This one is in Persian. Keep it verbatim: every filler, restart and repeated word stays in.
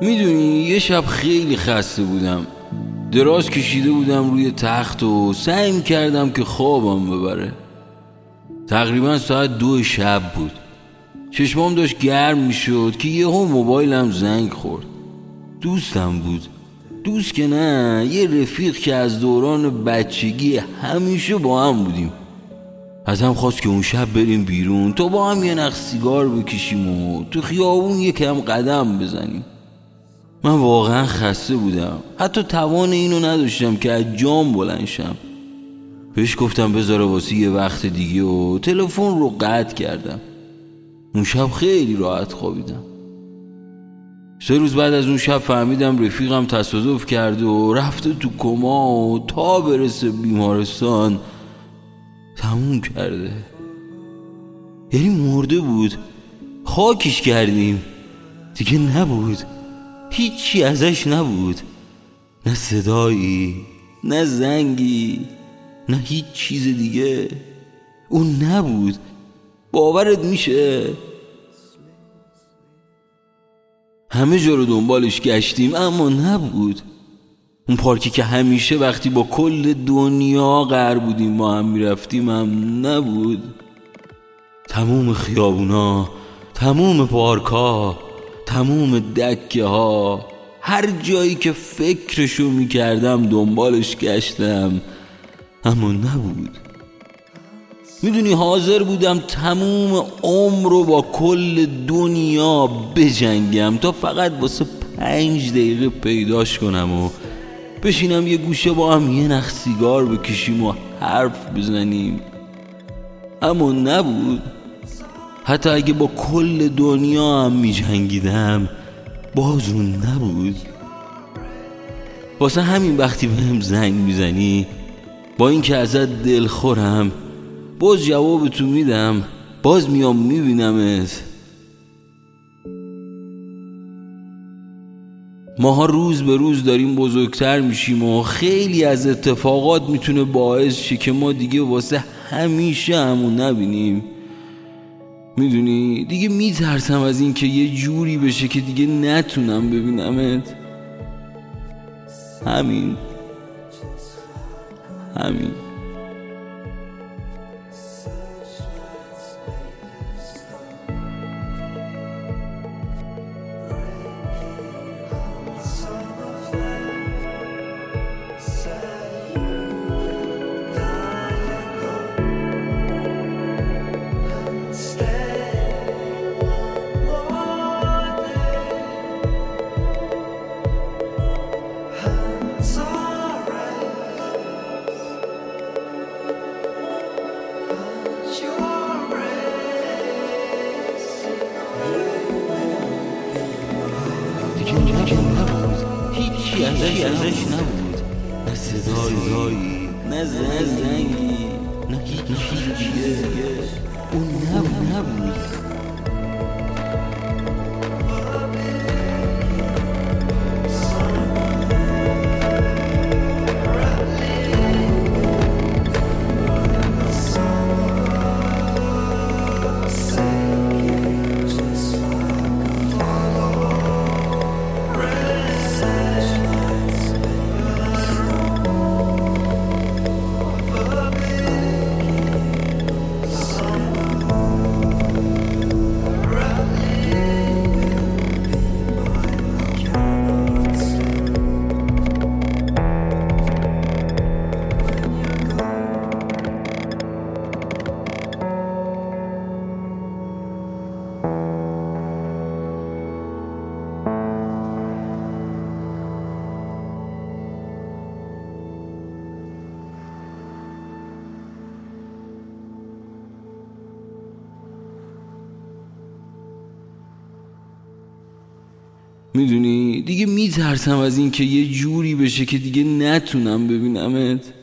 میدونی یه شب خیلی خسته بودم، دراز کشیده بودم روی تخت و سعی میکردم که خوابم ببره. تقریبا ساعت دو شب بود. چشمام داشت گرم میشد که یه هم موبایلم زنگ خورد. دوستم بود، دوست که نه، یه رفیق که از دوران بچگی همیشه با هم بودیم. ازم خواست که اون شب بریم بیرون تا با هم یه نخ سیگار بکشیم و تو خیابون یکم قدم بزنیم. من واقعا خسته بودم، حتی توان اینو نداشتم که از جام بلند شم. بهش گفتم بذاره واسه یه وقت دیگه و تلفن رو قطع کردم. اون شب خیلی راحت خوابیدم. سه روز بعد از اون شب فهمیدم رفیقم تصادف کرده و رفته تو کما و تا برسه بیمارستان تموم کرده. یعنی مرده بود، خاکش کردیم، دیگه نبود، هیچی ازش نبود، نه صدایی، نه زنگی، نه هیچ چیز دیگه. اون نبود. باورت میشه؟ همه جا رو دنبالش گشتیم اما نبود. اون پارکی که همیشه وقتی با کل دنیا قهر بودیم ما هم میرفتیم هم نبود. تموم خیابونا، تموم پارکا، تموم دکه ها، هر جایی که فکرشو میکردم دنبالش گشتم اما نبود. میدونی حاضر بودم تموم عمر رو با کل دنیا بجنگم تا فقط واسه پنج دقیقه پیداش کنم و بشینم یه گوشه با هم یه نخ سیگار بکشیم و حرف بزنیم، اما نبود. حتی اگه با کل دنیا هم میجنگیدم باز اون نبود. واسه همین وقتی بهم زنگ میزنی با اینکه ازت دلخورم باز جوابتو میدم، باز میام میبینمت. ماها روز به روز داریم بزرگتر میشیم و خیلی از اتفاقات میتونه باعث شه که ما دیگه واسه همیشه همون نبینیم. میدونی دیگه میترسم از این که یه جوری بشه که دیگه نتونم ببینمت. همین همین ازش نبود، نه صدایی، نه زنگی، نه هیچی دیگه. اون نبود. میدونی دیگه میترسم از این که یه جوری بشه که دیگه نتونم ببینمت.